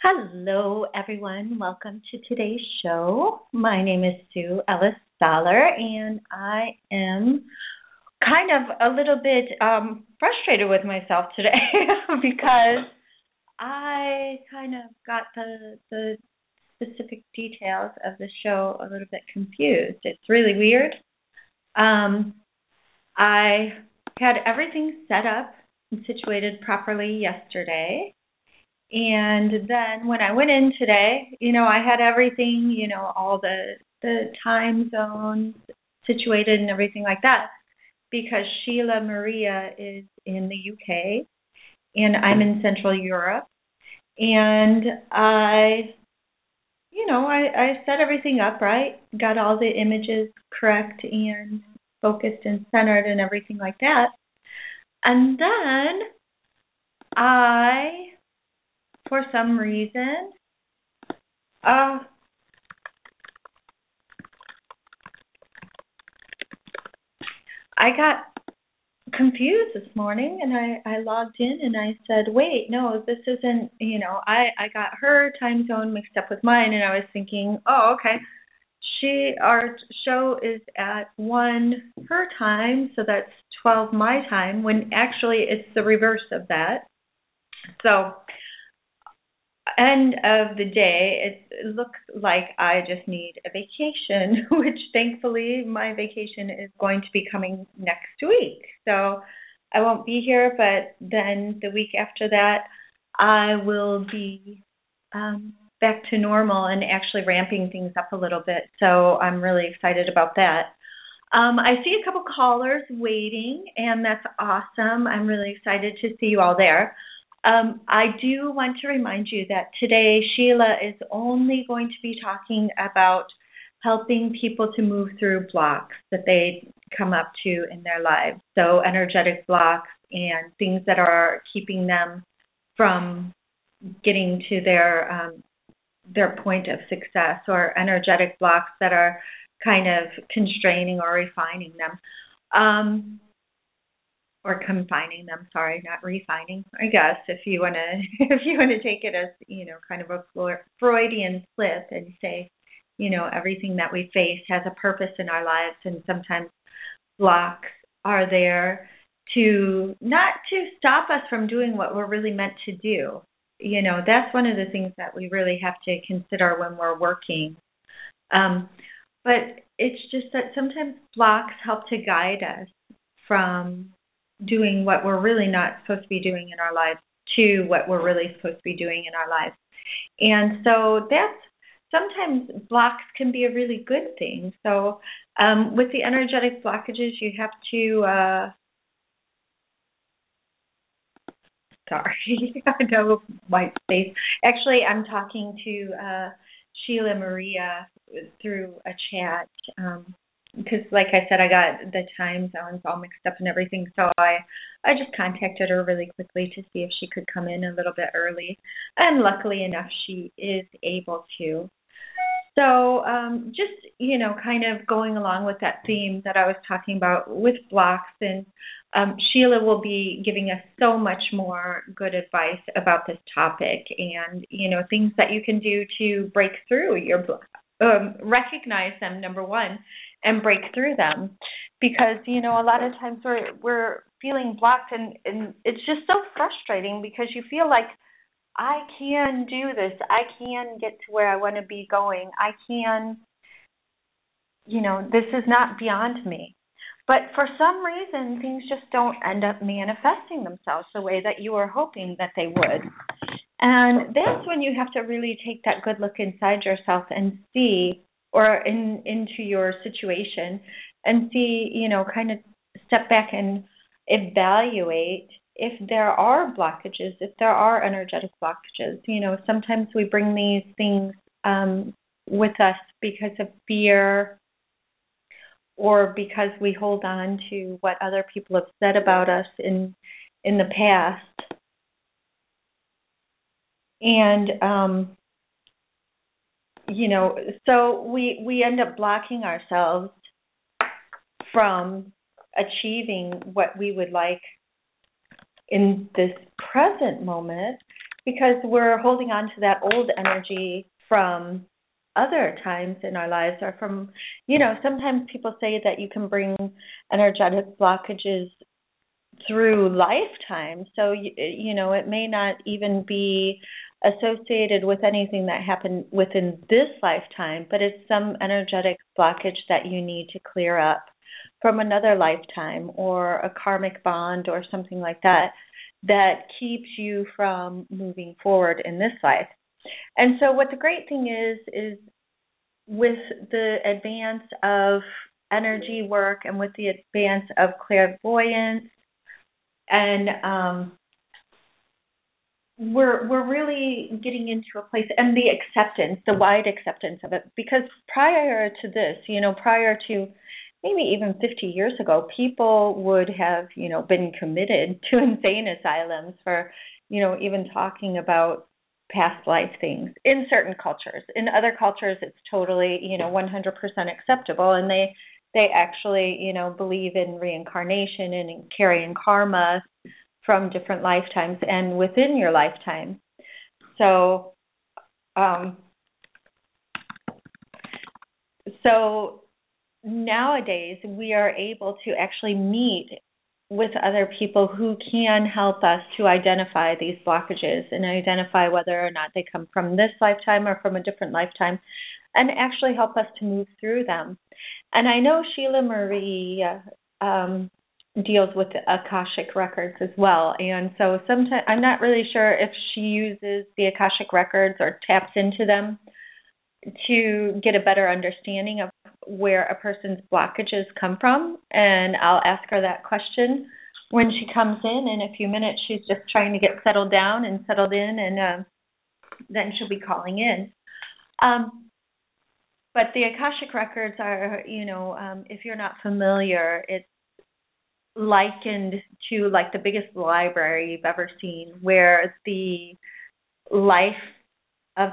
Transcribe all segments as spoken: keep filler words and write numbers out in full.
Hello, everyone. Welcome to today's show. My name is Sue Ellis-Saller, and I am kind of a little bit um, frustrated with myself today because I kind of got the, the specific details of the show a little bit confused. It's really weird. Um, I had everything set up and situated properly yesterday. And then when I went in today, you know, I had everything, you know, all the the time zones situated and everything like that, because Sheila Maria is in the U K and I'm in Central Europe. And I, you know, I, I set everything up right, got all the images correct and focused and centered and everything like that. And then I... for some reason, uh, I got confused this morning, and I, I logged in and I said, wait, no, this isn't, you know, I, I got her time zone mixed up with mine, and I was thinking, oh, okay, she, our show is at one her time, so that's twelve my time, when actually it's the reverse of that. So... end of the day, it looks like I just need a vacation, which thankfully my vacation is going to be coming next week. So I won't be here, but then the week after that, I will be um, back to normal and actually ramping things up a little bit. So I'm really excited about that. Um, I see a couple callers waiting, and that's awesome. I'm really excited to see you all there. Um, I do want to remind you that today Sheila is only going to be talking about helping people to move through blocks that they come up to in their lives. So energetic blocks and things that are keeping them from getting to their um, their point of success, or energetic blocks that are kind of constraining or refining them. Um Or confining them, sorry, not refining. I guess if you wanna, if you wanna take it as, you know, kind of a Freudian slip and say, you know, everything that we face has a purpose in our lives, and sometimes blocks are there to not to stop us from doing what we're really meant to do. You know, that's one of the things that we really have to consider when we're working. Um, but it's just that sometimes blocks help to guide us from doing what we're really not supposed to be doing in our lives to what we're really supposed to be doing in our lives. And so that's sometimes blocks can be a really good thing. So um, with the energetic blockages, you have to, uh, sorry, I know white space. Actually, I'm talking to uh, Sheila Maria through a chat. Um, Because, like I said, I got the time zones all mixed up and everything, so I, I just contacted her really quickly to see if she could come in a little bit early, and luckily enough, she is able to. So um, just, you know, kind of going along with that theme that I was talking about with blocks, and um, Sheila will be giving us so much more good advice about this topic and, you know, things that you can do to break through your blocks, um, recognize them, number one, and break through them, because, you know, a lot of times we're we're feeling blocked, and, and it's just so frustrating because you feel like, I can do this, I can get to where I want to be going, I can, you know, this is not beyond me. But for some reason, things just don't end up manifesting themselves the way that you were hoping that they would. And that's when you have to really take that good look inside yourself and see, or in, into your situation and see, you know, kind of step back and evaluate if there are blockages, if there are energetic blockages. You know, sometimes we bring these things um, with us because of fear, or because we hold on to what other people have said about us in in the past. And, um, you know, so we, we end up blocking ourselves from achieving what we would like in this present moment, because we're holding on to that old energy from other times in our lives, or from, you know, sometimes people say that you can bring energetic blockages through lifetime. So, you, you know, it may not even be associated with anything that happened within this lifetime, but it's some energetic blockage that you need to clear up from another lifetime, or a karmic bond or something like that, that keeps you from moving forward in this life. And so what the great thing is, is with the advance of energy work and with the advance of clairvoyance, and um, we're we're really getting into a place, and the acceptance, the wide acceptance of it, because prior to this, you know, prior to maybe even fifty years ago, people would have, you know, been committed to insane asylums for, you know, even talking about past life things in certain cultures. In other cultures, it's totally, you know, one hundred percent acceptable, and they they actually, you know, believe in reincarnation and in carrying karma from different lifetimes and within your lifetime. So, um, so nowadays we are able to actually meet with other people who can help us to identify these blockages and identify whether or not they come from this lifetime or from a different lifetime, and actually help us to move through them. And I know Sheila Maria um, deals with the Akashic Records as well, and so sometimes I'm not really sure if she uses the Akashic Records or taps into them to get a better understanding of where a person's blockages come from, and I'll ask her that question when she comes in in a few minutes. She's just trying to get settled down and settled in, and uh, then she'll be calling in. Um, but the Akashic Records are, you know, um, if you're not familiar, it's likened to like the biggest library you've ever seen, where the life of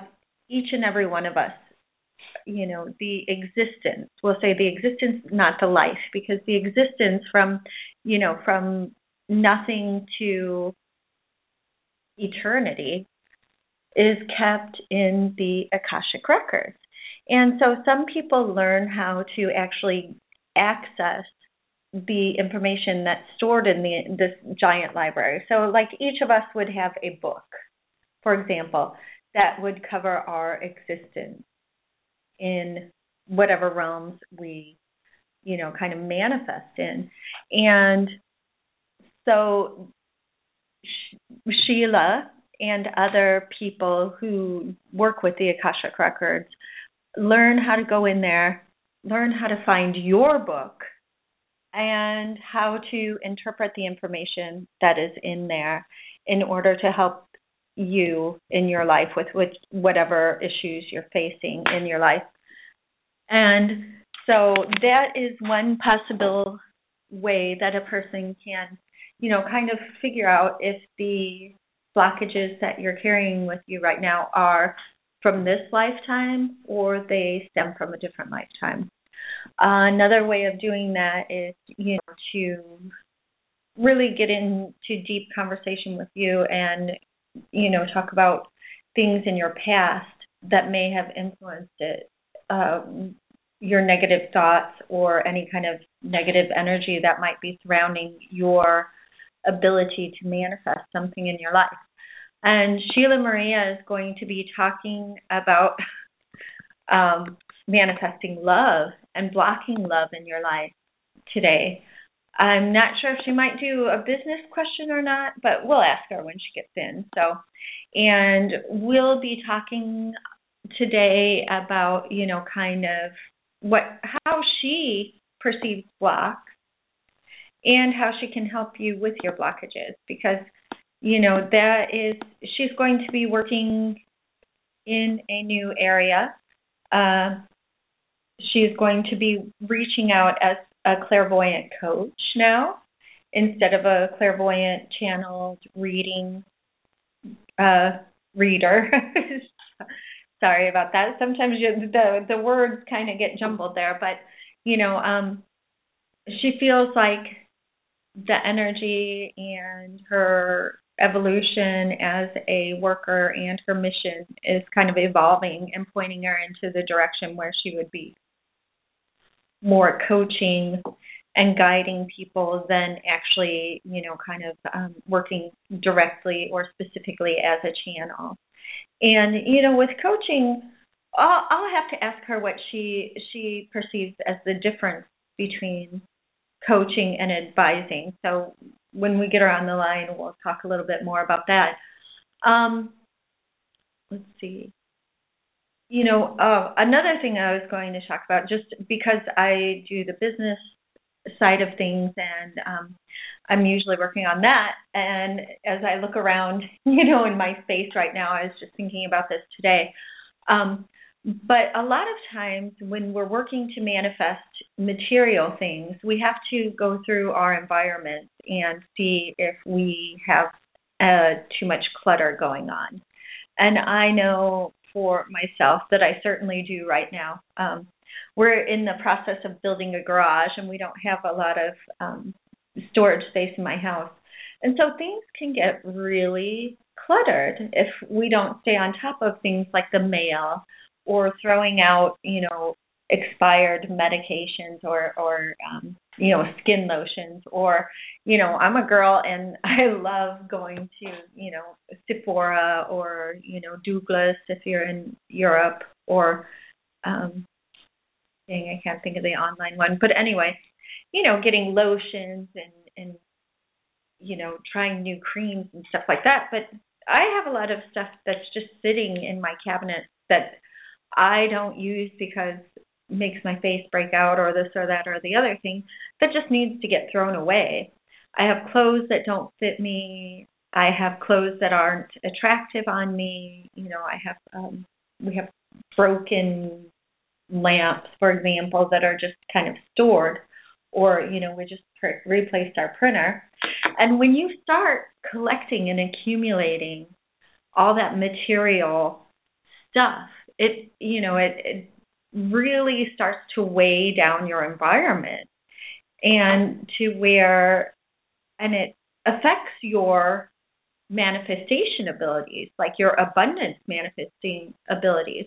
each and every one of us, you know, the existence, we'll say the existence, not the life, because the existence from, you know, from nothing to eternity is kept in the Akashic Records. And so some people learn how to actually access the information that's stored in the, this giant library. So like each of us would have a book, for example, that would cover our existence in whatever realms we, you know, kind of manifest in. And so Sheila and other people who work with the Akashic Records learn how to go in there, learn how to find your book, and how to interpret the information that is in there in order to help you in your life with which, whatever issues you're facing in your life. And so that is one possible way that a person can, you know, kind of figure out if the blockages that you're carrying with you right now are from this lifetime or they stem from a different lifetime. Uh, another way of doing that is, you know, to really get into deep conversation with you and, you know, talk about things in your past that may have influenced it, um, your negative thoughts or any kind of negative energy that might be surrounding your ability to manifest something in your life. And Sheila Maria is going to be talking about um, manifesting love and blocking love in your life today. I'm not sure if she might do a business question or not, but we'll ask her when she gets in. So, and we'll be talking today about, you know, kind of what, how she perceives blocks and how she can help you with your blockages, because, you know, that is, she's going to be working in a new area. Uh, she's going to be reaching out as a clairvoyant coach now, instead of a clairvoyant channeled reading uh, reader. Sorry about that. Sometimes you, the the words kind of get jumbled there, but you know, um, she feels like the energy and her evolution as a worker and her mission is kind of evolving and pointing her into the direction where she would be more coaching and guiding people than actually, you know, kind of um, working directly or specifically as a channel. And, you know, with coaching, I'll, I'll have to ask her what she she perceives as the difference between coaching and advising. So when we get her on the line, we'll talk a little bit more about that. Um, let's see. You know, oh, another thing I was going to talk about, just because I do the business side of things and um, I'm usually working on that. And as I look around, you know, in my space right now, I was just thinking about this today. Um, but a lot of times when we're working to manifest material things, we have to go through our environment and see if we have uh, too much clutter going on. And I know for myself that I certainly do right now. Um, we're in the process of building a garage, and we don't have a lot of um, storage space in my house. And so things can get really cluttered if we don't stay on top of things like the mail or throwing out, you know, expired medications or, or um, you know, skin lotions. Or, you know, I'm a girl and I love going to, you know, Sephora or, you know, Douglas if you're in Europe, or, um, dang, I can't think of the online one. But anyway, you know, getting lotions and, and, you know, trying new creams and stuff like that. But I have a lot of stuff that's just sitting in my cabinet that I don't use because it makes my face break out or this or that or the other thing that just needs to get thrown away. I have clothes that don't fit me. I have clothes that aren't attractive on me. You know, I have, um, we have broken lamps, for example, that are just kind of stored, or, you know, we just per- replaced our printer. And when you start collecting and accumulating all that material stuff, it, you know, it, it really starts to weigh down your environment, and to where, and it affects your manifestation abilities, like your abundance manifesting abilities.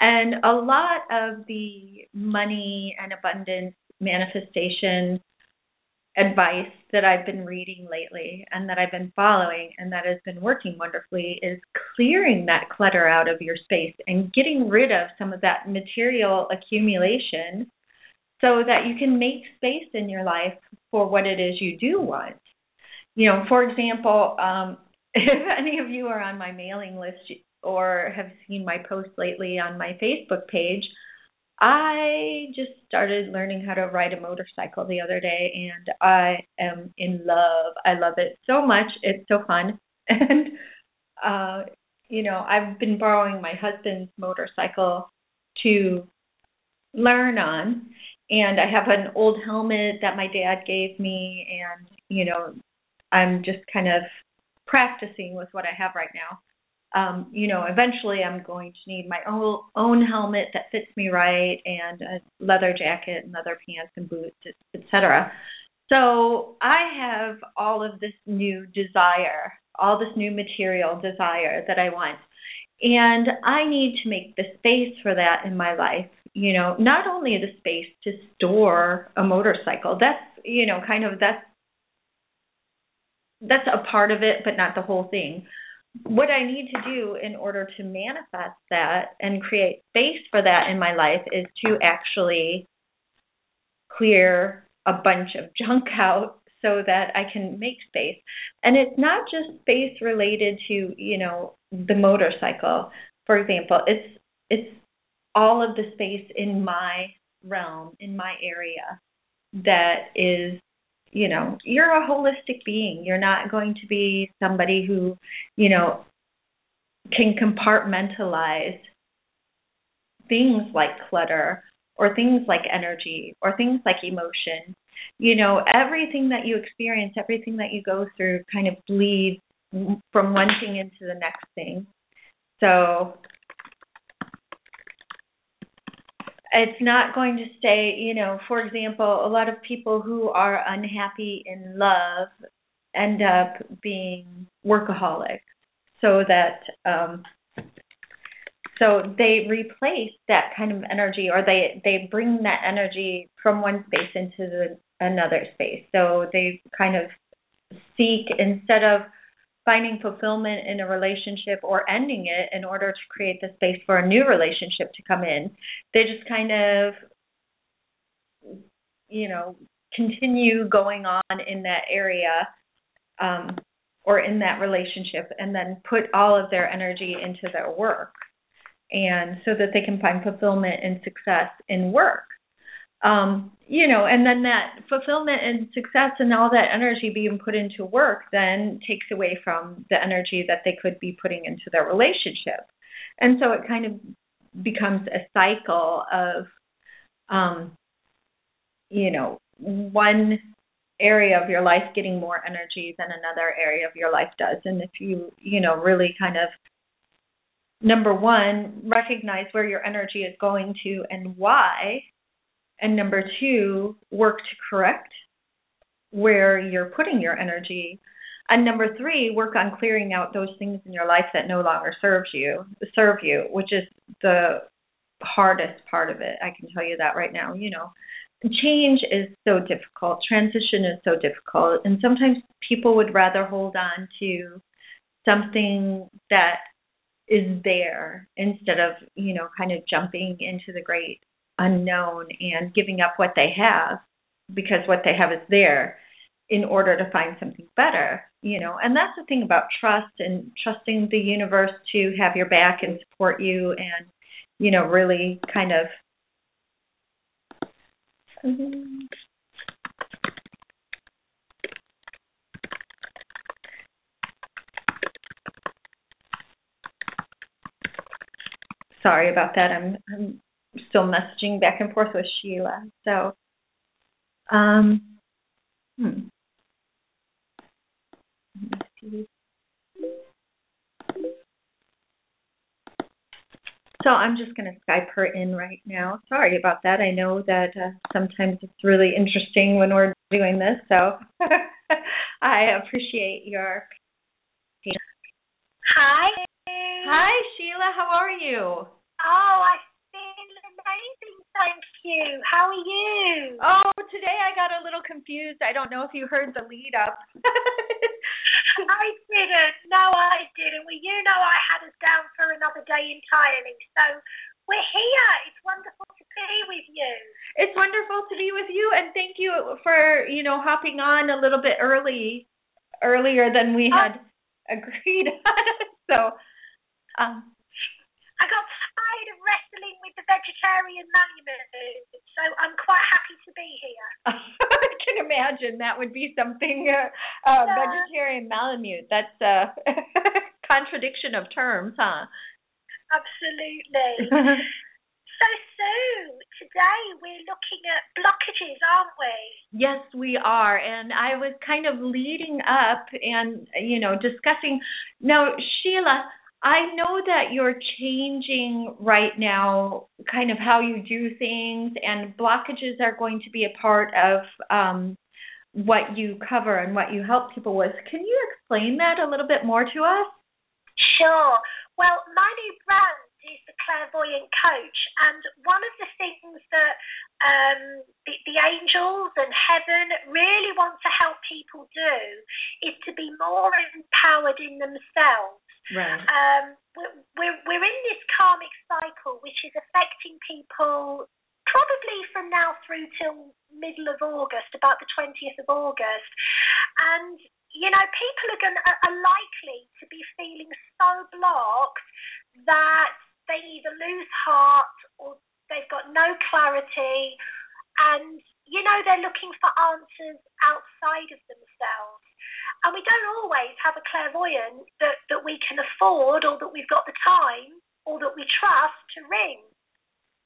And a lot of the money and abundance manifestation advice that I've been reading lately and that I've been following and that has been working wonderfully is clearing that clutter out of your space and getting rid of some of that material accumulation so that you can make space in your life for what it is you do want. You know, for example, um, if any of you are on my mailing list or have seen my posts lately on my Facebook page, I just started learning how to ride a motorcycle the other day, and I am in love. I love it so much. It's so fun. And, uh, you know, I've been borrowing my husband's motorcycle to learn on, and I have an old helmet that my dad gave me, and, you know, I'm just kind of practicing with what I have right now. Um, you know, eventually I'm going to need my own, own helmet that fits me right, and a leather jacket and leather pants and boots, et cetera. So I have all of this new desire, all this new material desire that I want. And I need to make the space for that in my life. You know, not only the space to store a motorcycle, that's, you know, kind of that's, that's a part of it, but not the whole thing. What I need to do in order to manifest that and create space for that in my life is to actually clear a bunch of junk out so that I can make space. And it's not just space related to, you know, the motorcycle, for example. It's it's all of the space in my realm, in my area that is, you know, you're a holistic being. You're not going to be somebody who, you know, can compartmentalize things like clutter or things like energy or things like emotion. You know, everything that you experience, everything that you go through kind of bleeds from one thing into the next thing. So it's not going to stay, you know, for example, a lot of people who are unhappy in love end up being workaholics, so that um, so they replace that kind of energy, or they, they bring that energy from one space into the, another space. So they kind of seek, instead of finding fulfillment in a relationship or ending it in order to create the space for a new relationship to come in, they just kind of, you know, continue going on in that area um, or in that relationship, and then put all of their energy into their work, and so that they can find fulfillment and success in work. Um, you know, and then that fulfillment and success and all that energy being put into work then takes away from the energy that they could be putting into their relationship. And so it kind of becomes a cycle of, um, you know, one area of your life getting more energy than another area of your life does. And if you, you know, really kind of, number one, recognize where your energy is going to and why. And number two, work to correct where you're putting your energy. And number three, work on clearing out those things in your life that no longer serves you, serve you, which is the hardest part of it. I can tell you that right now. You know, change is so difficult. Transition is so difficult. And sometimes people would rather hold on to something that is there instead of, you know, kind of jumping into the great unknown and giving up what they have, because what they have is there, in order to find something better, you know. And that's the thing about trust and trusting the universe to have your back and support you, and, you know, really kind of sorry about that. I'm, I'm still messaging back and forth with Sheila. So, um, hmm. So I'm just going to Skype her in right now. Sorry about that. I know that uh, sometimes it's really interesting when we're doing this. So I appreciate your patience. Hi. Hi, Sheila. How are you? Oh, I. Amazing, thank you. How are you? Oh, today I got a little confused. I don't know if you heard the lead up. I didn't. No, I didn't. Well, you know, I had us down for another day entirely. So we're here. It's wonderful to be with you. It's wonderful to be with you, and thank you for, you know, hopping on a little bit early, earlier than we had um, agreed on. So, um, I got tired of wrestling with the vegetarian monument, so I'm quite happy to be here. I can imagine that would be something, uh, uh, uh, vegetarian malamute. That's a contradiction of terms, huh? Absolutely. So, Sue, today we're looking at blockages, aren't we? Yes, we are. And I was kind of leading up and, you know, discussing. Now, Sheila, I know that you're changing right now kind of how you do things, and blockages are going to be a part of um, what you cover and what you help people with. Can you explain that a little bit more to us? Sure. Well, my new brand is the Clairvoyant Coach, and one of the things that um, the, the angels and heaven really want to help people do is to be more empowered in themselves. Right. Um, we're we're in this karmic cycle, which is affecting people probably from now through till middle of August, about the twentieth of August, and you know people are going are likely to be feeling so blocked that they either lose heart or they've got no clarity, and you know they're looking for answers outside of themselves. And we don't always have a clairvoyant that, that we can afford, or that we've got the time, or that we trust to ring.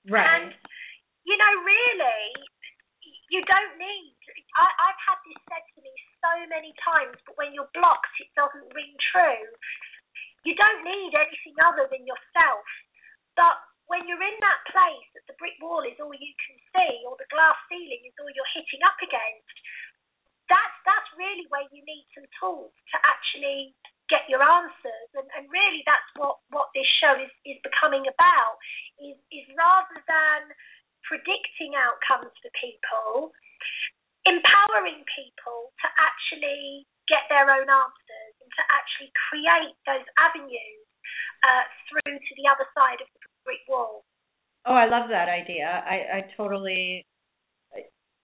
Right. And, you know, really, you don't need... I, I've had this said to me so many times, but when you're blocked, it doesn't ring true. You don't need anything other than yourself. But when you're in that place that the brick wall is all you can see, or the glass ceiling is all you're hitting up against, that's, that's really where you need some tools to actually get your answers. And, and really that's what, what this show is, is becoming about, is, is rather than predicting outcomes for people, empowering people to actually get their own answers and to actually create those avenues uh, through to the other side of the brick wall. Oh, I love that idea. I, I totally,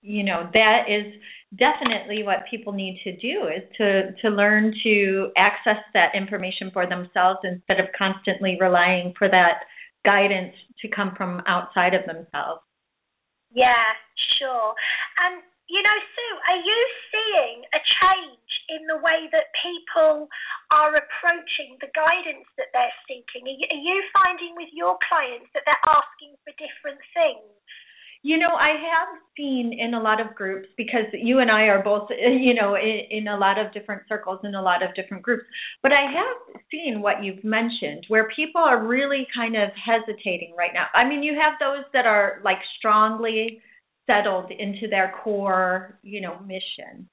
you know, that is definitely what people need to do, is to, to learn to access that information for themselves instead of constantly relying for that guidance to come from outside of themselves. Yeah, sure. And, you know, Sue, are you seeing a change in the way that people are approaching the guidance that they're seeking? Are you, are you finding with your clients that they're asking for different things? You know, I have seen in a lot of groups, because you and I are both, you know, in, in a lot of different circles, in a lot of different groups, but I have seen what you've mentioned, where people are really kind of hesitating right now. I mean, you have those that are like strongly settled into their core, you know, mission.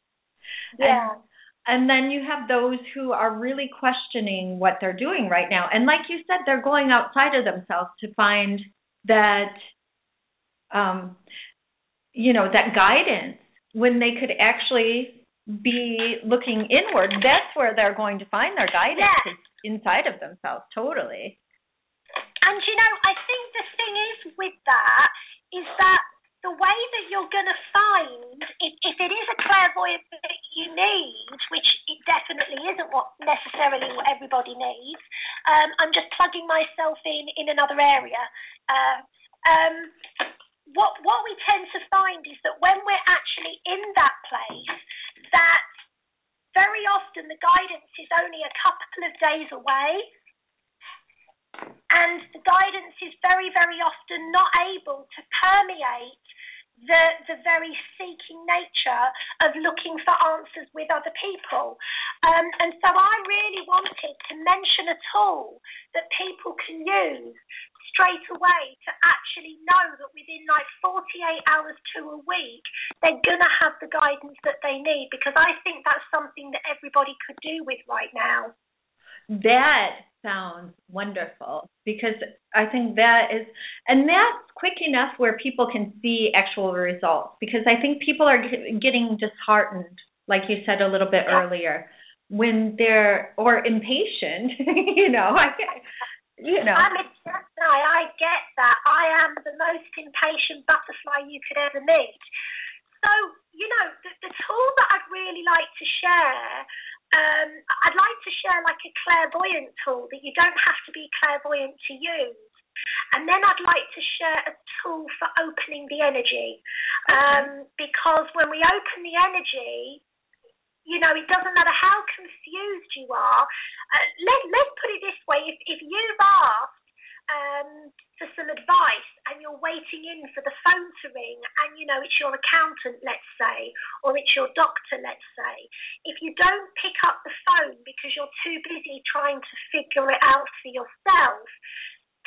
Yeah. And, And then you have those who are really questioning what they're doing right now. And like you said, they're going outside of themselves to find that, um, you know, that guidance, when they could actually be looking inward. That's where they're going to find their guidance, yeah. Inside of themselves, totally. And, you know, I think the thing is with that is that the way that you're going to find, if, if it is a clairvoyant that you need, which it definitely isn't what necessarily what everybody needs, um, I'm just plugging myself in in another area. Uh, um, what what we tend to find is that when we're actually in that place, that very often the guidance is only a couple of days away. And the guidance is very, very often not able to permeate the the very seeking nature of looking for answers with other people. Um, and so I really wanted to mention a tool that people can use straight away to actually know that within like forty-eight hours to a week, they're going to have the guidance that they need, because I think that's something that everybody could do with right now. That sounds wonderful, because I think that is, and that's quick enough where people can see actual results, because I think people are getting disheartened, like you said a little bit yeah. earlier, when they're, or impatient, you know. I, you know. I'm a Gemini, I get that. I am the most impatient butterfly you could ever meet. So, you know, the, the tool that I'd really like to share, um, I'd like to share like a clairvoyant tool that you don't have to be clairvoyant to use. And then I'd like to share a tool for opening the energy. Okay. Um, because when we open the energy, you know, it doesn't matter how confused you are. Uh, let, let's put it this way. If, if you've asked um, for some advice, and you're waiting in for the phone to ring, and, you know, it's your accountant, let's say, or it's your doctor, let's say. If you don't pick up the phone because you're too busy trying to figure it out for yourself,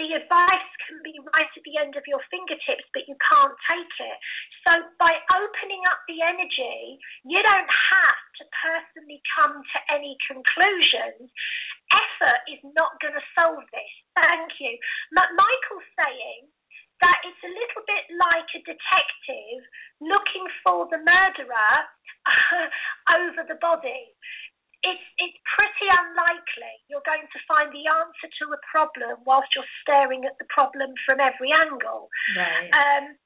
the advice can be right at the end of your fingertips, but you can't take it. So by opening up the energy, you don't have to personally come to any conclusions. Effort is not going to solve this. Thank you. Michael's saying that it's a little bit like a detective looking for the murderer over the body. It's it's pretty unlikely you're going to find the answer to a problem whilst you're staring at the problem from every angle. Right. Um,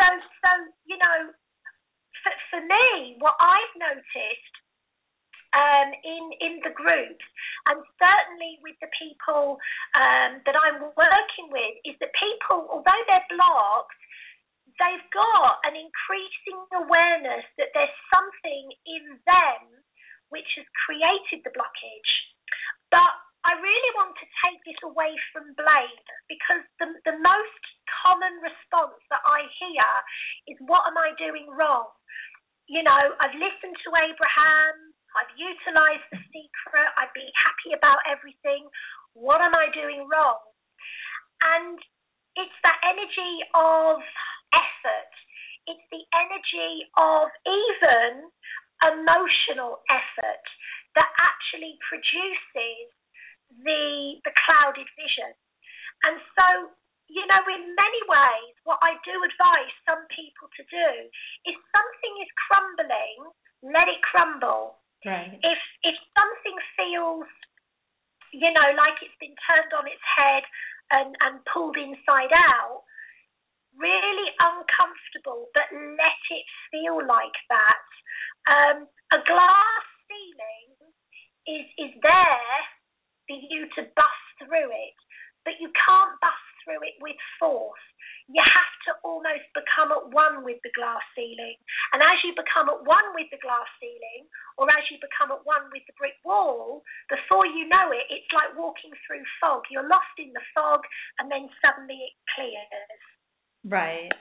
so, so you know, for, for me, what I've noticed um, in, in the group, and certainly with the people um, that I'm working with, is that people, although they're blocked, they've got an increasing awareness that there's something in them which has created the blockage. But I really want to take this away from blame, because the, the most common response that I hear is, what am I doing wrong? You know, I've listened to Abraham, I've utilised The Secret, I'd be happy about everything, what am I doing wrong? And it's that energy of effort, it's the energy of even emotional effort that actually produces the the clouded vision. And so, you know, in many ways, what I do advise some people to do is, something is crumbling, let it crumble. Right. If if something feels, you know, like it's been turned on its head and, and pulled inside out, really uncomfortable, but let it feel like that. Um, a glass ceiling is is there for you to bust through it, but you can't bust through it with force. You have to almost become at one with the glass ceiling. And as you become at one with the glass ceiling, or as you become at one with the brick wall, before you know it, it's like walking through fog. You're lost in the fog, and then suddenly it clears. Right.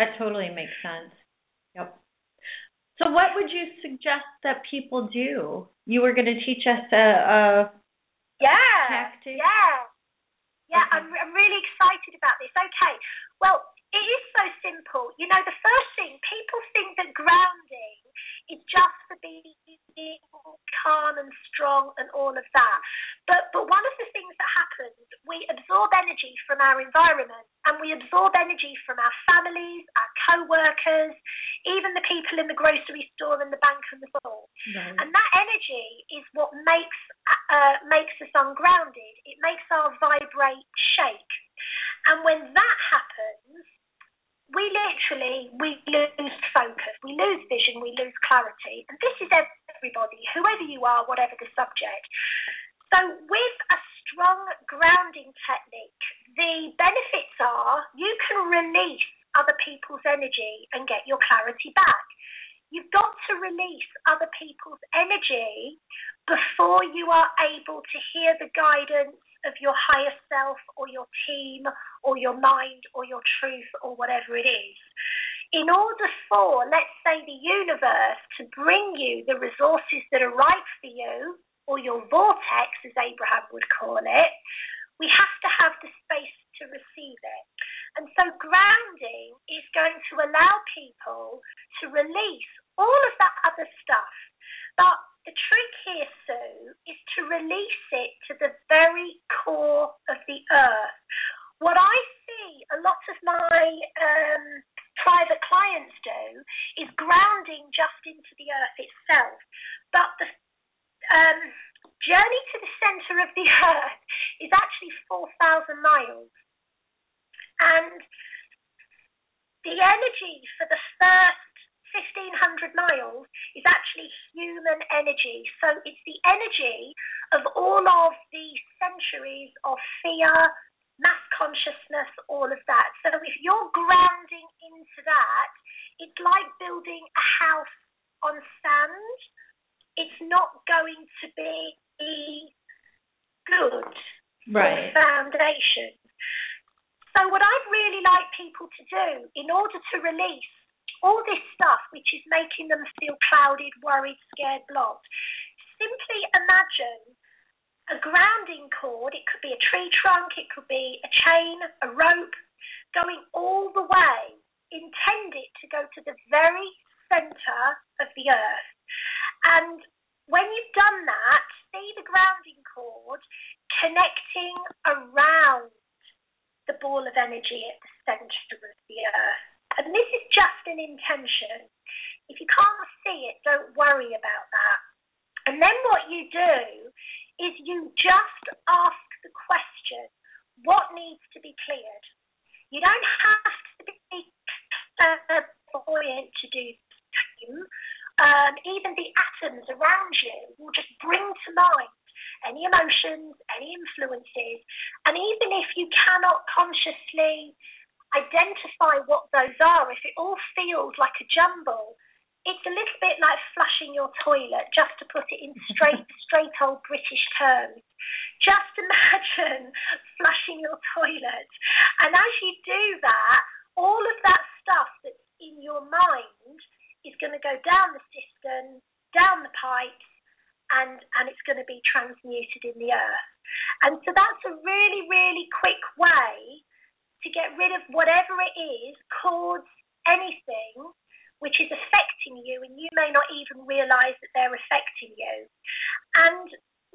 That totally makes sense. Yep. So what would you suggest that people do? You were going to teach us a, a yeah, tactic? Yeah. Yeah, okay. I'm, I'm really excited about this. Okay, well, it is so simple. You know, the first thing, people think that grounding is just for being calm and strong and all of that. But but one of the things that happens, we absorb energy from our environment, and we absorb energy from our families, our co-workers, even the people in the grocery store and the bank and the mall. Right. And that energy is what makes uh, makes us ungrounded. It makes our vibrate shake. And when that happens, we literally, we lose focus, we lose vision, we lose clarity. And this is everybody, whoever you are, whatever the subject. So with a strong grounding technique, the benefits are you can release other people's energy and get your clarity back. You've got to release other people's energy before you are able to hear the guidance of your higher self or your team or your mind or your truth or whatever it is. In order for, let's say, the universe to bring you the resources that are right for you, or your vortex, as Abraham would call it, we have to have the space to receive it. And so grounding is going to allow people to release all of that other stuff. But the trick here, Sue, is to release it to the very core of the earth. What I see a lot of my um, private clients do is grounding just into the earth itself. But the um, journey to the centre of the earth is actually four thousand miles. And the energy for the first fifteen hundred miles is actually human energy. So it's the energy of all of the centuries of fear, mass consciousness, all of that. So if you're grounding into that, it's like building a house on sand. It's not going to be good right. for the foundation. So what I'd really like people to do in order to release all this stuff which is making them feel clouded, worried, scared, blocked, simply imagine a grounding cord. It could be a tree trunk, it could be a chain, a rope, going all the way, intend it to go to the very centre of the earth. And when you've done that, see the grounding cord connecting around the ball of energy at the centre of the earth. And this is just an intention. If you can't see it, don't worry about that. And then what you do is you just ask the question, what needs to be cleared? You don't have to be clairvoyant to do this. Um, even the atoms around you will just bring to mind any emotions, any influences, and even if you cannot consciously identify what those are, if it all feels like a jumble, it's a little bit like flushing your toilet, just to put it in straight, straight old British terms. Just imagine flushing your toilet. And as you do that, all of that stuff that's in your mind is going to go down the cistern, down the pipes, And, and it's going to be transmuted in the earth. And so that's a really, really quick way to get rid of whatever it is, cords, anything, which is affecting you, and you may not even realize that they're affecting you. And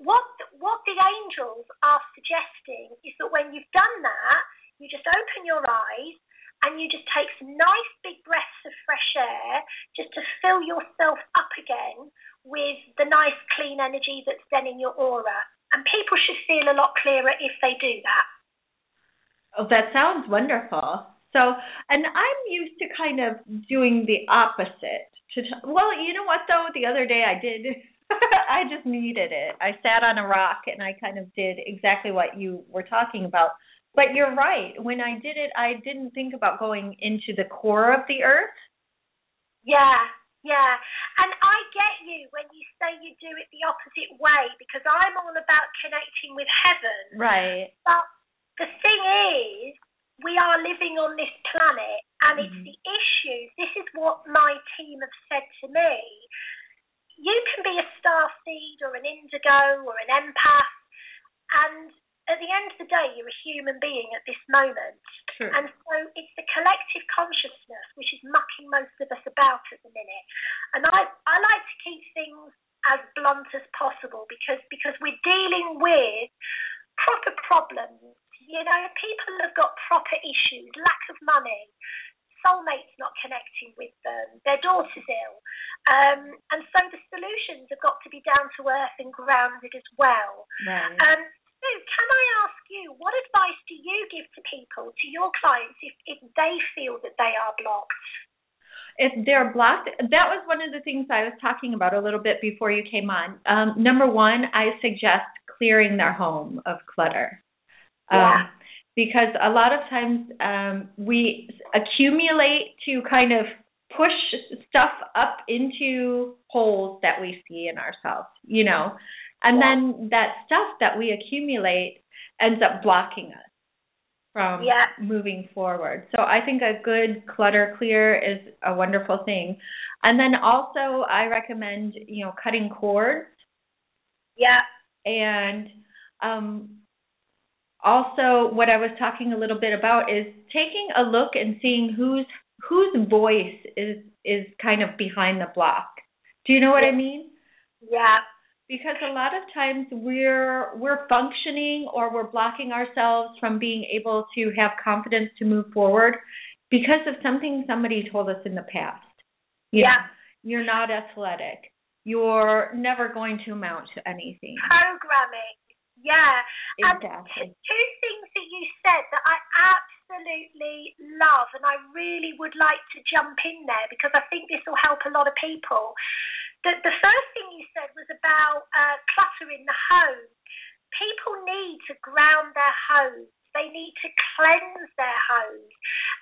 what what the angels are suggesting is that when you've done that, you just open your eyes and you just take some nice big breaths of fresh air just to fill yourself up again with the nice clean energy that's then in your aura. And people should feel a lot clearer if they do that. Oh, that sounds wonderful. So, and I'm used to kind of doing the opposite. To well, you know what, though? The other day I did, I just needed it. I sat on a rock and I kind of did exactly what you were talking about. But you're right. When I did it, I didn't think about going into the core of the earth. Yeah, yeah. And I get you when you say you do it the opposite way, because I'm all about connecting with heaven. Right. But the thing is, we are living on this planet, and it's the issues. This is what my team have said to me. You can be a starseed or an indigo or an empath, and at the end of the day, you're a human being at this moment. Sure. And so it's the collective consciousness which is mucking most of us about at the minute. And I, I like to keep things as blunt as possible because because we're dealing with proper problems. You know, people have got proper issues, lack of money, soulmates not connecting with them, their daughter's ill. Um, and so the solutions have got to be down to earth and grounded as well. Right. Um, so can I ask you, what advice do you give to people, to your clients, if, if they feel that they are blocked? If they're blocked, that was one of the things I was talking about a little bit before you came on. Um, number one, I suggest clearing their home of clutter. Yeah. Um, because a lot of times um, we accumulate to kind of push stuff up into holes that we see in ourselves, you know, and yeah. then that stuff that we accumulate ends up blocking us from yeah. moving forward. So I think a good clutter clear is a wonderful thing. And then also I recommend, you know, cutting cords. Yeah. And um also, what I was talking a little bit about is taking a look and seeing whose whose voice is is kind of behind the block. Do you know what I mean? Yeah. Because a lot of times we're we're functioning or we're blocking ourselves from being able to have confidence to move forward because of something somebody told us in the past. You know, yeah. You're not athletic. You're never going to amount to anything. Programming. Yeah, and exactly. Two things that you said that I absolutely love, and I really would like to jump in there because I think this will help a lot of people. The, the first thing you said was about uh, clutter in the home. People need to ground their homes. They need to cleanse their homes.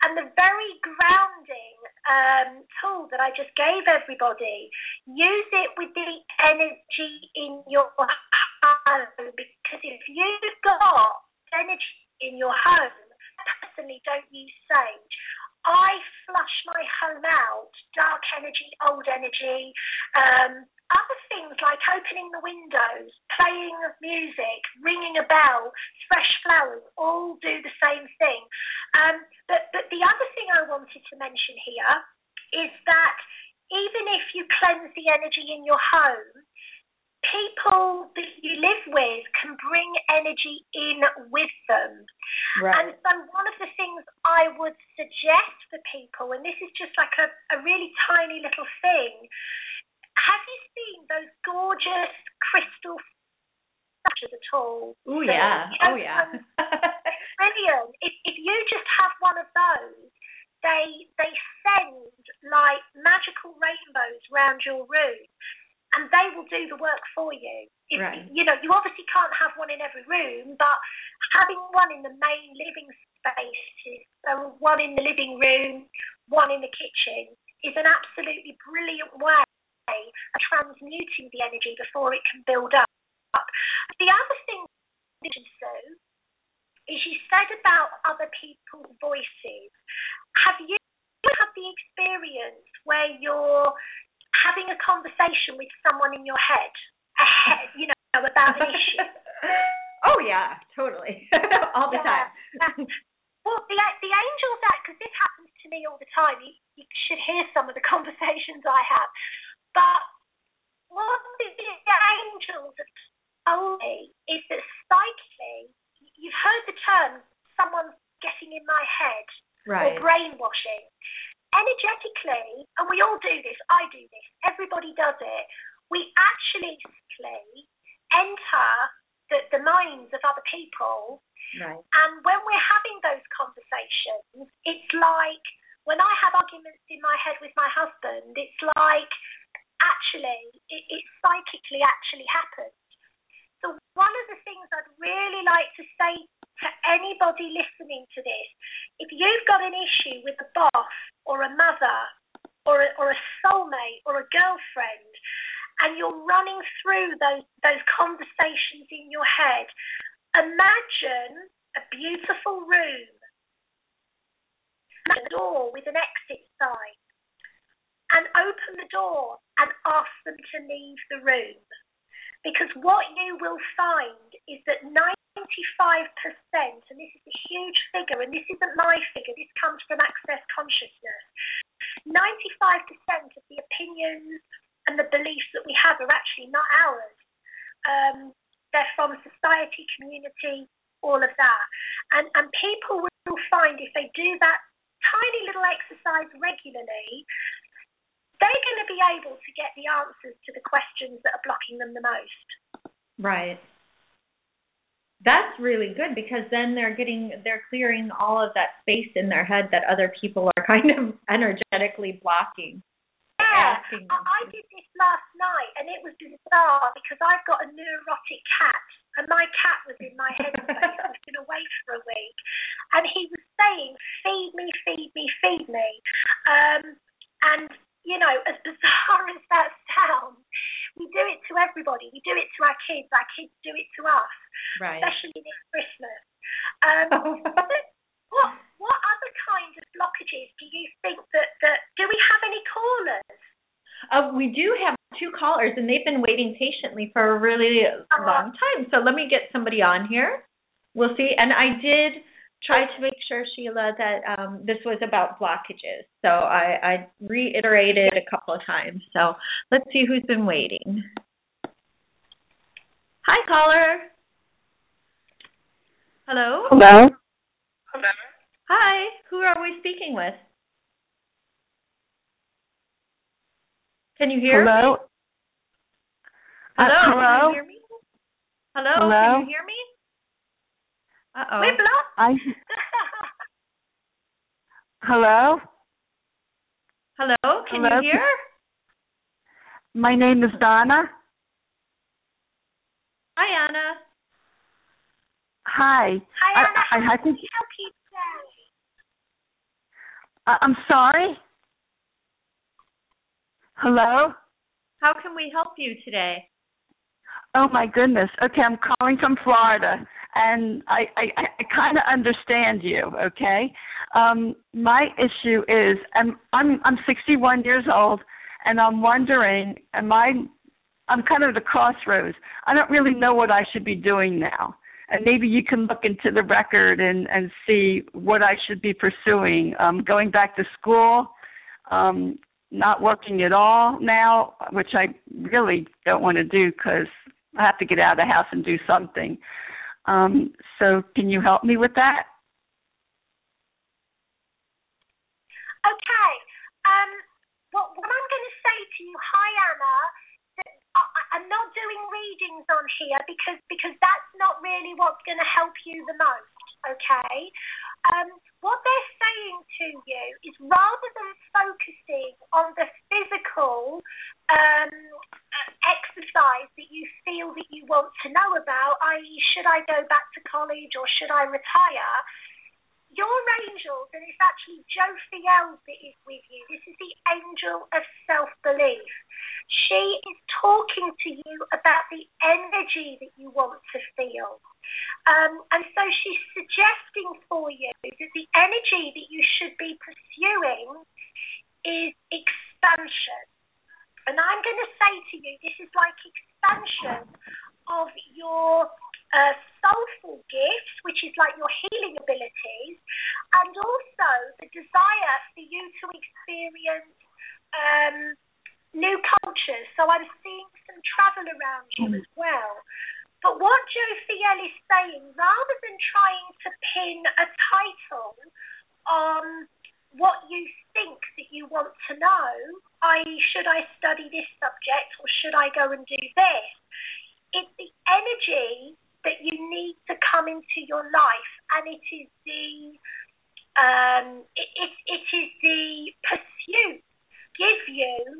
And the very grounding um, tool that I just gave everybody, use it with the energy in your home. Because if you've got energy in your home, personally don't use sage. I flush my home out, dark energy, old energy, um, other things like opening the windows, playing music, ringing a bell, fresh flowers, all do the same thing. Um, but, but the other thing I wanted to mention here is that even if you cleanse the energy in your home, people that you live with can bring energy in with them. Right. And so one of the things I would suggest for people, and this is just like a, a really tiny little thing, have you seen those gorgeous crystal statues at all? Oh, yeah. Oh, yeah. Brilliant. If, if you just have one of those, they they send, like, magical rainbows around your room, and they will do the work for you. If, right. You know, you obviously can't have one in every room, but having one in the main living space, so one in the living room, one in the kitchen, is an absolutely brilliant way are transmuting the energy before it can build up. The other thing, Sue, is you said about other people's voices. Have you had the experience where you're having a conversation with someone in your head, ahead, you know, about an issue? Oh, yeah, totally. All the yeah. time. Well, the, the angels, because this happens to me all the time, you, you should hear some of the conversations thinking in my head, right, or brainwashing. Energetically, and we all do this, I do this, everybody does it, we actually enter the, the minds of other people. Right. And when we're having those conversations, it's like, when I have arguments in my head with my husband, it's like, actually, it, it psychically actually happened. So one of the things I'd really like to say to anybody listening to this, if you've got an issue with a boss or a mother or a, or a soulmate or a girlfriend, and you're running through those those conversations in your head, imagine a beautiful room, a door with an exit sign, and open the door and ask them to leave the room. Because what you will find is that ninety-five percent, and this is a huge figure, and this isn't my figure, this comes from Access Consciousness, ninety-five percent of the opinions and the beliefs that we have are actually not ours. Um, they're from society, community, all of that. And, and people will find if they do that tiny little exercise regularly, they're going to be able to get the answers to the questions that are blocking them the most. Right. That's really good, because then they're getting, they're clearing all of that space in their head that other people are kind of energetically blocking. Yeah, I, I did this last night, and it was bizarre because I've got a neurotic cat, and my cat was in my head space. I've been away for a week, and he was saying, "Feed me, feed me, feed me," um, and. You know, as bizarre as that sounds, we do it to everybody. We do it to our kids. Our kids do it to us, right, especially this Christmas. Um, what what other kinds of blockages do you think that, that do we have any callers? Uh, we do have two callers, and they've been waiting patiently for a really uh-huh. long time. So let me get somebody on here. We'll see. And I did try to make sure, Sheila, that um, this was about blockages. So I, I reiterated a couple of times. So let's see who's been waiting. Hi, caller. Hello? Hello. Hello. Hi. Who are we speaking with? Can you hear Hello? me? Hello. Uh, hello. Can you hear me? Hello. Hello. Can you hear me? Uh-oh. We're blocked. I... Hello? Hello? Can Hello? you hear? My name is Donna. Hi, Anna. Hi. Hi, Anna. I, I, I, I think... How can you help you today? I'm sorry? Hello? How can we help you today? Oh, my goodness. Okay, I'm calling from Florida. And I, I, I kind of understand you, okay? Um, my issue is I'm, I'm I'm sixty-one years old, and I'm wondering, am I? I'm kind of at a crossroads. I don't really know what I should be doing now. And maybe you can look into the record and, and see what I should be pursuing. Um, going back to school, um, not working at all now, which I really don't want to do because I have to get out of the house and do something. Um, so can you help me with that? Okay. Um, what, what I'm going to say to you, hi Anna, that I, I'm not doing readings on here because, because that's not really what's going to help you the most, okay? Um, what they're saying to you is rather than focusing on the physical um, exercise that you feel that you want to know about, that is should I go back to college or should I retire, your angels, and it's actually Jophiel that is with you, this is the angel of self-belief. She is talking to you about the energy that you want to feel. Um, and so she's suggesting for you that the energy that you should be pursuing is expansion. And I'm going to say to you, this is like expansion of your uh, soulful gifts, which is like your healing abilities, and also the desire for you to experience um, new cultures. So I'm seeing some travel around you as well. But what Jophiel is saying, rather than trying to pin a title on what you think that you want to know, that is, should I study this subject or should I go and do this? It's the energy that you need to come into your life, and it is the um, it, it it is the pursuit. Give you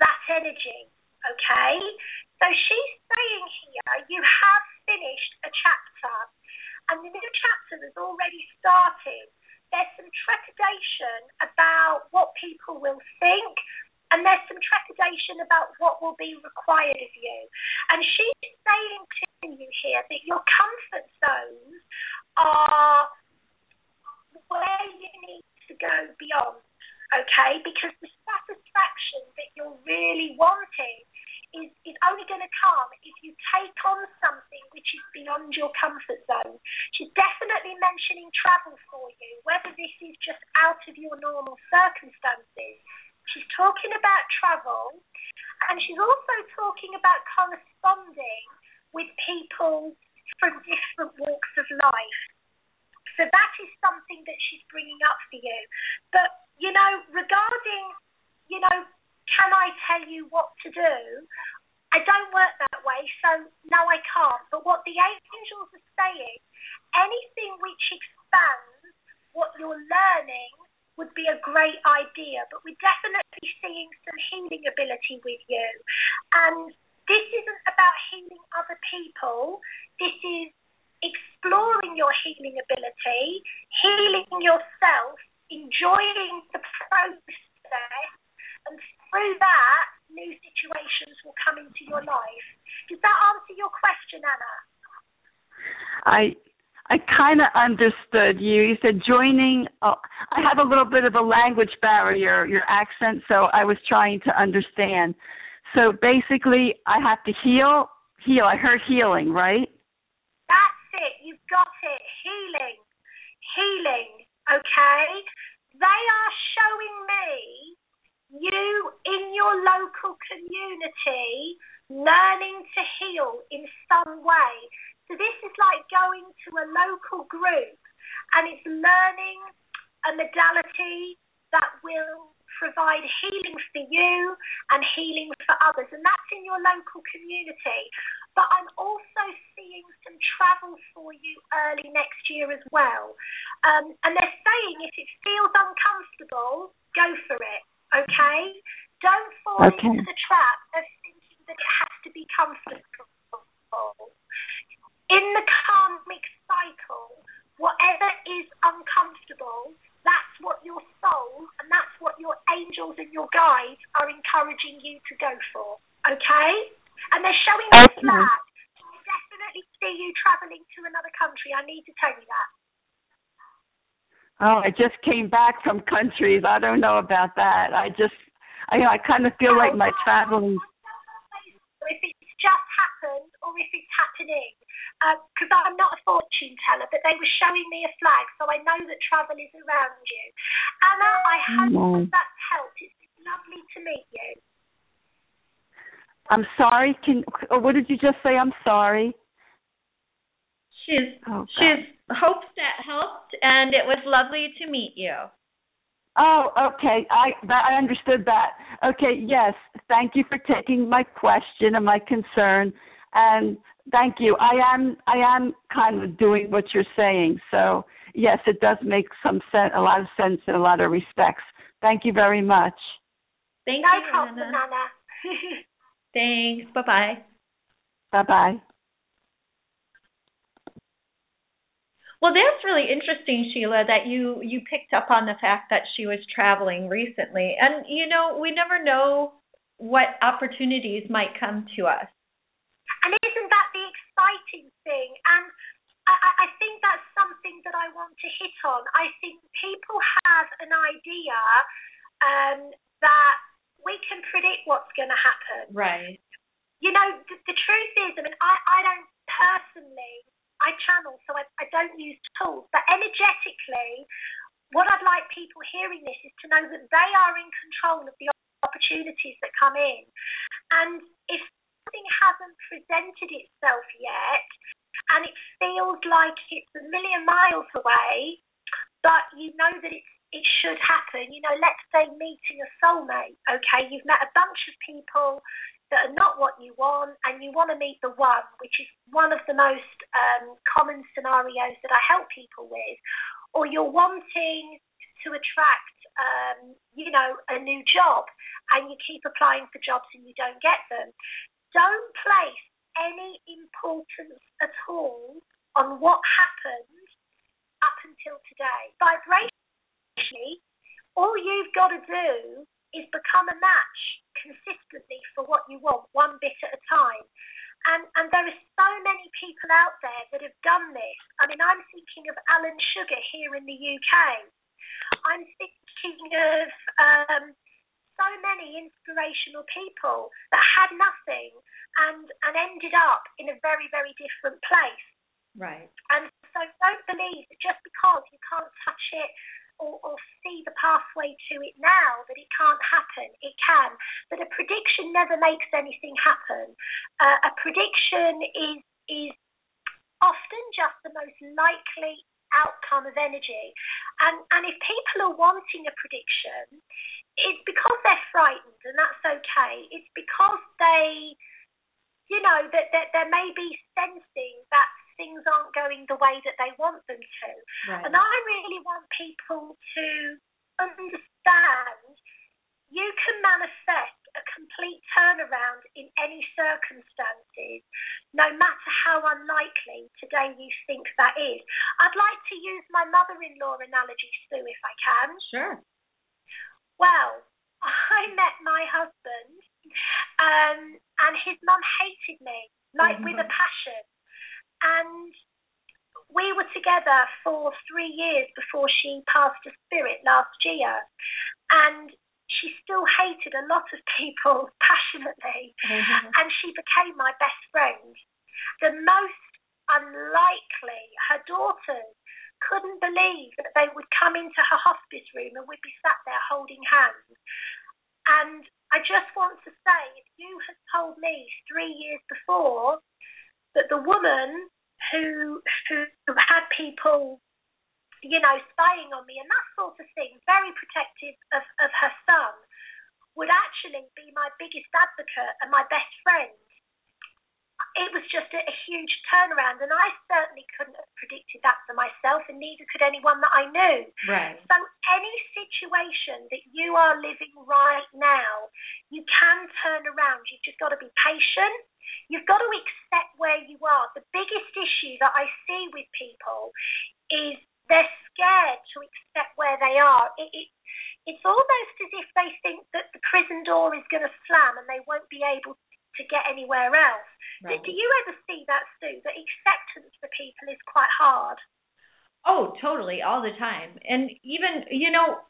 that energy, okay? So she's saying here, you have finished a chapter, and the new chapter has already started. There's some trepidation about what people will think, and there's some trepidation about what will be required of you. And she's saying to you here that your comfort zones are where you need to go beyond, okay? Because the satisfaction that you're really wanting is, is only going to come if you take on something which is beyond your comfort zone. She's definitely mentioning travel for you, whether this is just out of your normal circumstances. She's talking about travel, and she's also talking about corresponding with people from different walks of life. So that is something that she's bringing up for you. But, you know, regarding, you know, can I tell you what to do? I don't work that way, so no, I can't. But what the angels are saying, anything which expands what you're learning would be a great idea, but we're definitely seeing some healing ability with you. And this isn't about healing other people. This is exploring your healing ability, healing yourself, enjoying the process, and through that, new situations will come into your life. Does that answer your question, Anna? I... I kind of understood you. You said joining. Uh, I have a little bit of a language barrier, your accent, so I was trying to understand. So basically, I have to heal. Heal. I heard healing, right? That's it. You've got it. Healing. Healing. Okay? They are showing me you in your local community learning to heal in some way. So this is like going to a local group, and it's learning a modality that will provide healing for you and healing for others. And that's in your local community. But I'm also seeing some travel for you early next year as well. Um, and they're saying if it feels uncomfortable, go for it, okay? Don't fall okay. into the trap of thinking that it has to be comfortable. In the karmic cycle, whatever is uncomfortable, that's what your soul and that's what your angels and your guides are encouraging you to go for, okay? And they're showing you okay. that. I definitely see you travelling to another country. I need to tell you that. Oh, I just came back from countries. I don't know about that. I just, I, I kind of feel like my traveling. If it's just happened or if it's happening. Because uh, I'm not a fortune teller, but they were showing me a flag, so I know that travel is around you. Anna, I hope oh. that that's helped. It's been lovely to meet you. I'm sorry. Can what did you just say? I'm sorry. She's oh, she's hopes that helped, and it was lovely to meet you. Oh, okay. I that, I understood that. Okay. Yes. Thank you for taking my question and my concern. And thank you. I am I am kind of doing what you're saying. So, yes, it does make some sense, a lot of sense in a lot of respects. Thank you very much. Thank no you, problem, Anna. Anna. Thanks. Bye-bye. Bye-bye. Well, that's really interesting, Sheila, that you, you picked up on the fact that she was traveling recently. And, you know, we never know what opportunities might come to us. And isn't that the exciting thing? And I, I think that's something that I want to hit on. I think people have an idea um, that we can predict what's going to happen. Right. You know, the, the truth is, I mean, I, I don't personally, I channel, so I, I don't use tools. But energetically, what I'd like people hearing this is to know that they are in control of the opportunities that come in. And if something hasn't presented itself yet and it feels like it's a million miles away, but you know that it's, it should happen. You know, let's say meeting a soulmate, okay? You've met a bunch of people that are not what you want, and you want to meet the one, which is one of the most um, common scenarios that I help people with. Or you're wanting to attract, um, you know, a new job, and you keep applying for jobs and you don't get them. Don't place any importance at all on what happened up until today. Vibrationally, all you've got to do is become a match consistently for what you want, one bit at a time. And and there are so many people out there that have done this. I mean, I'm thinking of Alan Sugar here in the U K. I'm thinking of um, so many inspirational people that had nothing and, and ended up in a very, very different place. Right. And so don't believe that just because you can't touch it Or, or see the pathway to it now, that it can't happen. It can. But a prediction never makes anything happen. Uh, a prediction is is often just the most likely outcome of energy. And and if people are wanting a prediction, it's because they're frightened, and that's okay. It's because they, you know, that, that there may be sensing that things aren't going the way that they want them to. Right. And I really want people to understand you can manifest a complete turnaround in any circumstances, no matter how unlikely today you think that is. I'd like to use my mother-in-law analogy, Sue, if I can. Sure. Well, I met my husband, um, and his mum hated me, like mm-hmm. with a passion. And we were together for three years before she passed to spirit last year. And she still hated a lot of people passionately. Mm-hmm. And she became my best friend. The most unlikely, her daughters couldn't believe that they would come into her hospice room and we'd be sat there holding hands. And I just want to say, if you had told me three years before that the woman who who had people, you know, spying on me and that sort of thing, very protective of, of her son, would actually be my biggest advocate and my best friend. It was just a, a huge turnaround, and I certainly couldn't have predicted that for myself, and neither could anyone that I knew. Right. So any situation that you are living right now, you can turn around. You've just got to be patient. You've got to accept where you are. The biggest issue that I see with people is they're scared to accept where they are. It, it, it's almost as if they think that the prison door is going to slam and they won't be able to get anywhere else. Right. Do you ever see that, Sue, that acceptance for people is quite hard? Oh, totally, all the time. And even, you know,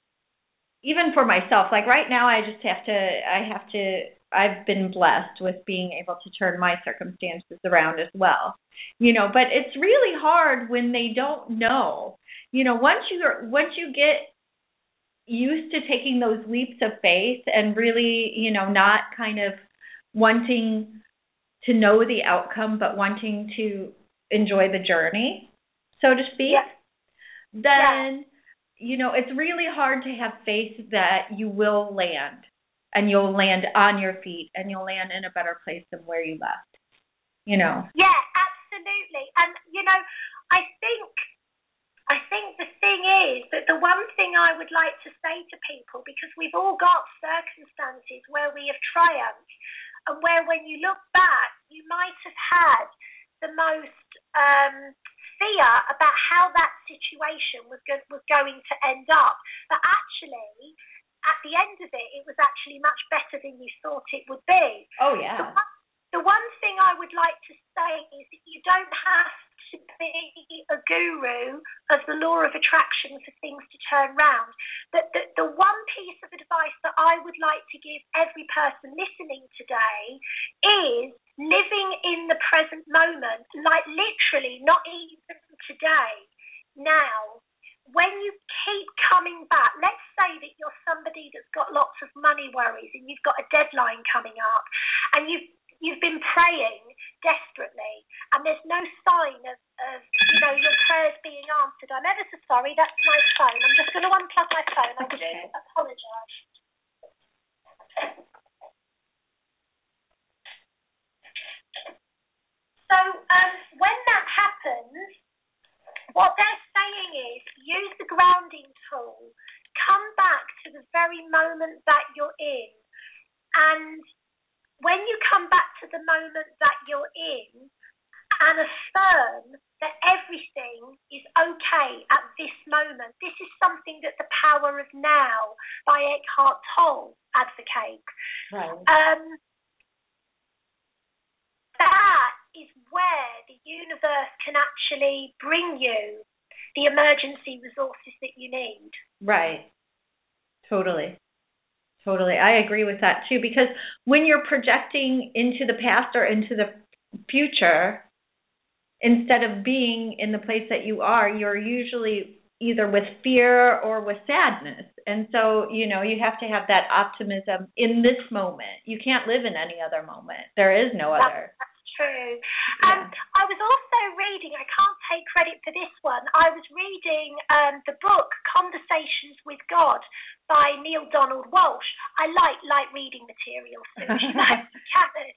even for myself, like right now I just have to, I have to, I've been blessed with being able to turn my circumstances around as well, you know, but it's really hard when they don't know, you know, once you once you get used to taking those leaps of faith and really, you know, not kind of wanting to know the outcome, but wanting to enjoy the journey, so to speak, yeah. then, yeah. you know, it's really hard to have faith that you will land. And you'll land on your feet, and you'll land in a better place than where you left, you know. Yeah, absolutely. And, you know, I think I think the thing is that the one thing I would like to say to people, because we've all got circumstances where we have triumphed, and where when you look back, you might have had the most um, fear about how that situation was go- was going to end up. But actually, at the end of it, it was actually much better than you thought it would be. Oh, yeah. The one, the one thing I would like to say is that you don't have to be a guru of the law of attraction for things to turn round. But the, the one piece of advice that I would like to give every person listening today is living in the present moment, like literally not even today, now. When you keep coming back, let's say that you're somebody that's got lots of money worries and you've got a deadline coming up and you've, you've been praying desperately, and there's no sign of, of, you know, your prayers being answered. I'm ever so sorry, that's my phone. I'm just going to unplug my phone. I do apologise. So um, when that happens, what they're saying is use the grounding tool. Come back to the very moment that you're in. And when you come back to the moment that you're in and affirm that everything is okay at this moment, this is something that The Power of Now by Eckhart Tolle advocates. Right. Um, that is where the universe can actually bring you the emergency resources that you need. Right. Totally. Totally. I agree with that too, because when you're projecting into the past or into the future, instead of being in the place that you are, you're usually either with fear or with sadness. And so, you know, you have to have that optimism in this moment. You can't live in any other moment. There is no other. That's, that's true. Yeah. Um, I was also reading, I can't take credit for this one, I was reading um, the book Conversations with God by Neil Donald Walsh. I like light reading material, so she likes to gather.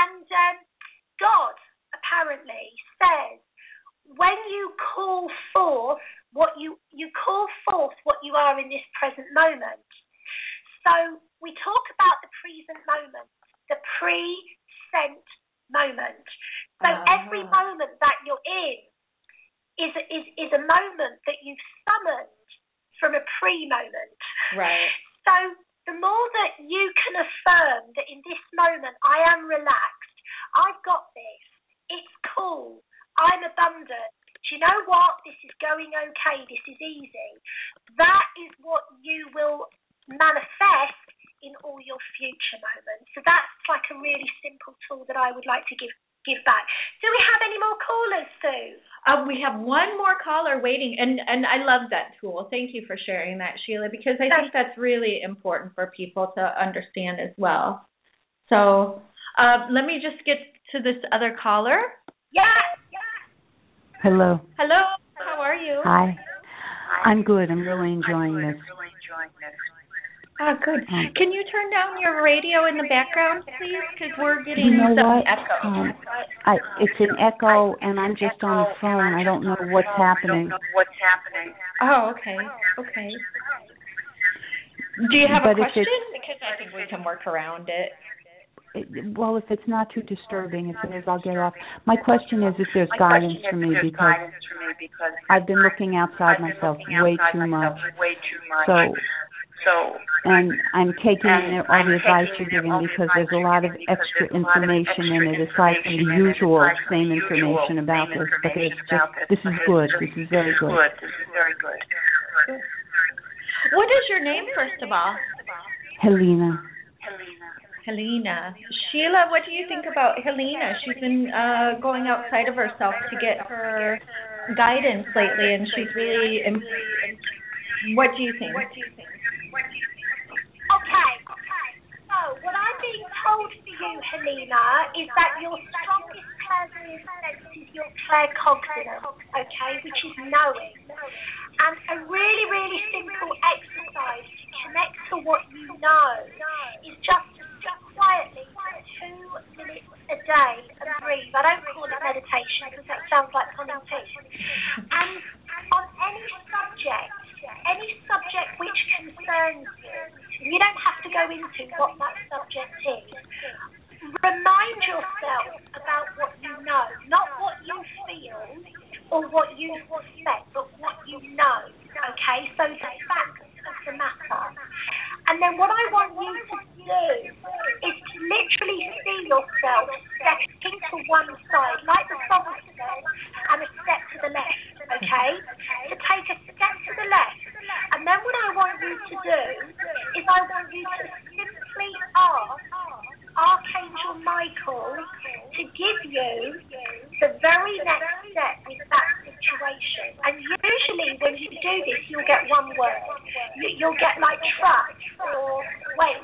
And um, God apparently says, when you call forth what you you call forth what you are in this present moment. So we talk about the present moment, the pre-sent moment. So uh-huh. every moment that you're in is is is a moment that you've summoned from a pre-moment. Right. So the more that you can affirm that in this moment I am relaxed, I've got this, it's cool, I'm abundant, do you know what, this is going okay, this is easy. That is what you will manifest in all your future moments. So that's like a really simple tool that I would like to give give back. Do we have any more callers, Sue? Um, we have one more caller waiting, and, and I love that tool. Thank you for sharing that, Sheila, because I Thanks. think that's really important for people to understand as well. So uh, let me just get to this other caller. Yes, yes. Hello. Hello. How are you? Hi. Hi. I'm good. I'm really enjoying I'm this. I'm really enjoying this. Ah, good. Um, Can you turn down your radio in the background, please? Because we're getting you know some what? echo. Um, I, it's an echo, and I'm just on the phone. I don't know what's happening. Oh, okay. Okay. Do you have but a question? Because I think we can work around it. it. Well, if it's not too disturbing, if it is, I'll get off. My question is if there's guidance for me, because I've been looking outside myself way too much. So... So, and I'm taking and all the advice you're giving because there's a lot of extra information in it aside from the usual same information about this. But it's just, this is good. This is very good. What is your name, first of all? Helena. Helena. Sheila, what do you think about Helena? She's been uh, going outside of herself to get her guidance lately, and she's really. Im- what do you think? What do you think? Okay, okay. So what I'm being told for you, Helena, is that your strongest clairvoyant sense is your claircognizance, okay, which is knowing. And a really, really simple exercise to connect to what you know is just to sit quietly for two minutes a day and breathe. I don't call it meditation because that sounds like pulling teeth. And on any subject, any subject which concerns you, you don't have to go into what that subject is. Remind yourself about what you know, not what you feel or what you suspect, but what you know, okay? So the facts of the matter. And then what I want you to do is to literally see yourself stepping to one side, like the song says, and a step to the left, okay? To take a step to the left. And then what I want you to do is I want you to simply ask Archangel Michael to give you the very next step with that situation. And usually when you do this, you'll get one word. You'll get like trust or wait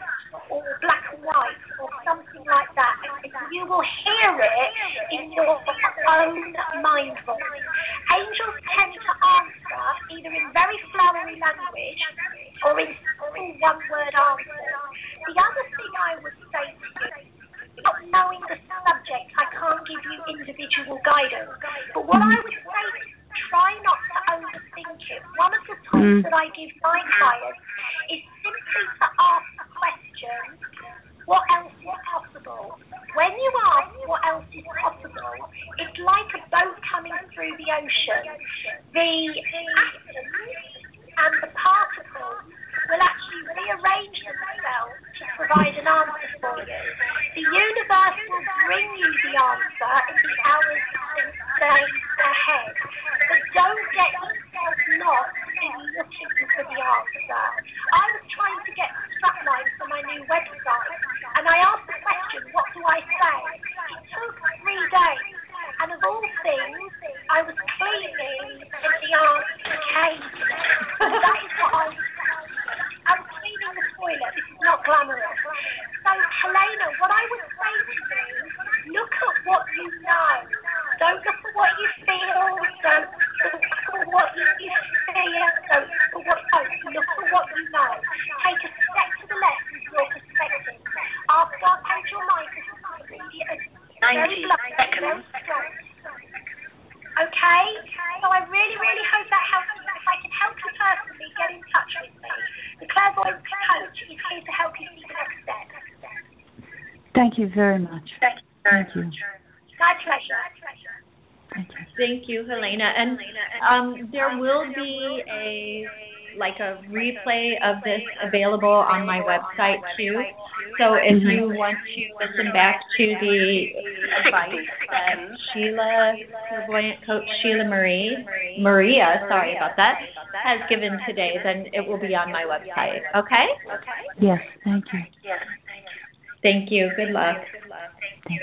or black and white or something like that. And you will hear hear it in your own mindful. Angels tend to answer either in very flowery language or in simple one-word answers. The other thing I would say to you, not knowing the subject, I can't give you individual guidance. But what I would say is try not to overthink it. One of the tools mm. that I give my clients is simply to ask the question, what else is possible? When you ask what else is possible, it's like a boat coming through the ocean. The atoms and the particles will actually rearrange themselves to provide an answer for you. The universe will bring you the answer in the hours and days ahead. But don't get yourself lost in looking for the answer. I was trying to get straplines for my new website, and I asked the question, what do I say? It took three days, and of all things, I was cleaning, and the answer came. That is what I was I'm cleaning the toilet. This is not glamorous. So, Helena, what I would say to you, look at what you know. Don't look at what you feel. Don't look at what you fear. Don't look at what hope. Look at what you know. Take a step to the left with your perspective. Ask our coach your mind to be a very lovely, very strong. Okay? So I really, really hope that helps you. If I can help you personally, get in touch with me. The Clairvoyant Coach is here to help you see the next step. Thank you very much. Thank you very Thank much. You. My pleasure. Thank you. Thank you, Helena. And um, there will be a like a replay of this available on my website too. So if mm-hmm. you want to listen back to the advice that Sheila, Clairvoyant Coach Sheila Marie, Maria, sorry about that, has given today, then it will be on my website. Okay? Yes, thank you. Thank you. Good luck. Thank you.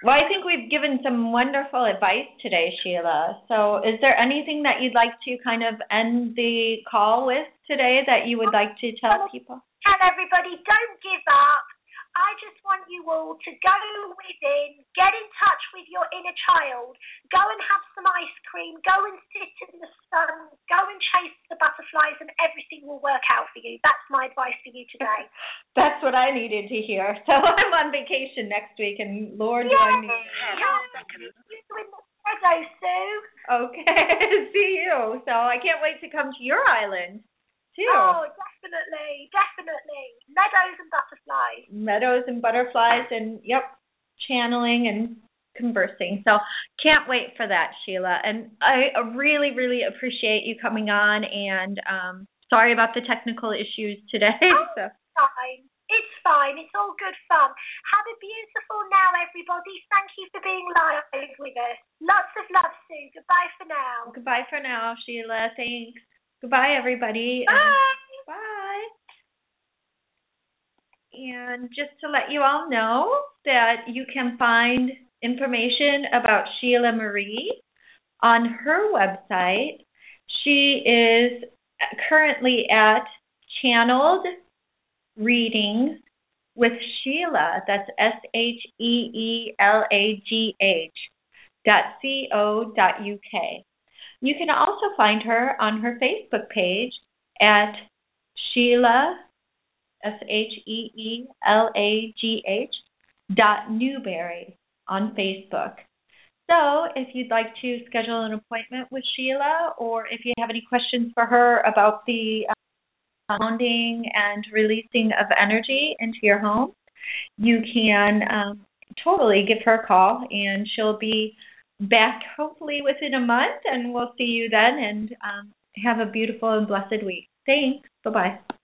Well, I think we've given some wonderful advice today, Sheila. So is there anything that you'd like to kind of end the call with today that you would like to tell people? Tell everybody, don't give up. I just want you all to go within, get in touch with your inner child, go and have some ice cream, go and sit in the sun, go and chase the butterflies, and everything will work out for you. That's my advice for you today. That's what I needed to hear. So I'm on vacation next week, and Lord, yes, do I need yes, you in the meadow, Sue. Okay, see you. So I can't wait to come to your island, too. Oh, definitely, definitely. Meadows and butterflies. Meadows and butterflies and, yep, channeling and conversing. So can't wait for that, Sheila. And I really, really appreciate you coming on, and um, sorry about the technical issues today. Oh, so. Fine. It's fine. It's all good fun. Have a beautiful now, everybody. Thank you for being live with us. Lots of love, Sue. Goodbye for now. Goodbye for now, Sheila. Thanks. Goodbye, everybody. Bye. And bye. And just to let you all know that you can find information about Sheila Marie on her website. She is currently at Channeled Readings with Sheila. That's S H E E L A G H dot C-O dot U-K. You can also find her on her Facebook page at Sheila, S H E E L A G H, dot Newberry on Facebook. So if you'd like to schedule an appointment with Sheila, or if you have any questions for her about the grounding and releasing of energy into your home, you can um, totally give her a call, and she'll be back hopefully within a month, and we'll see you then, and um, have a beautiful and blessed week. Thanks. Bye-bye.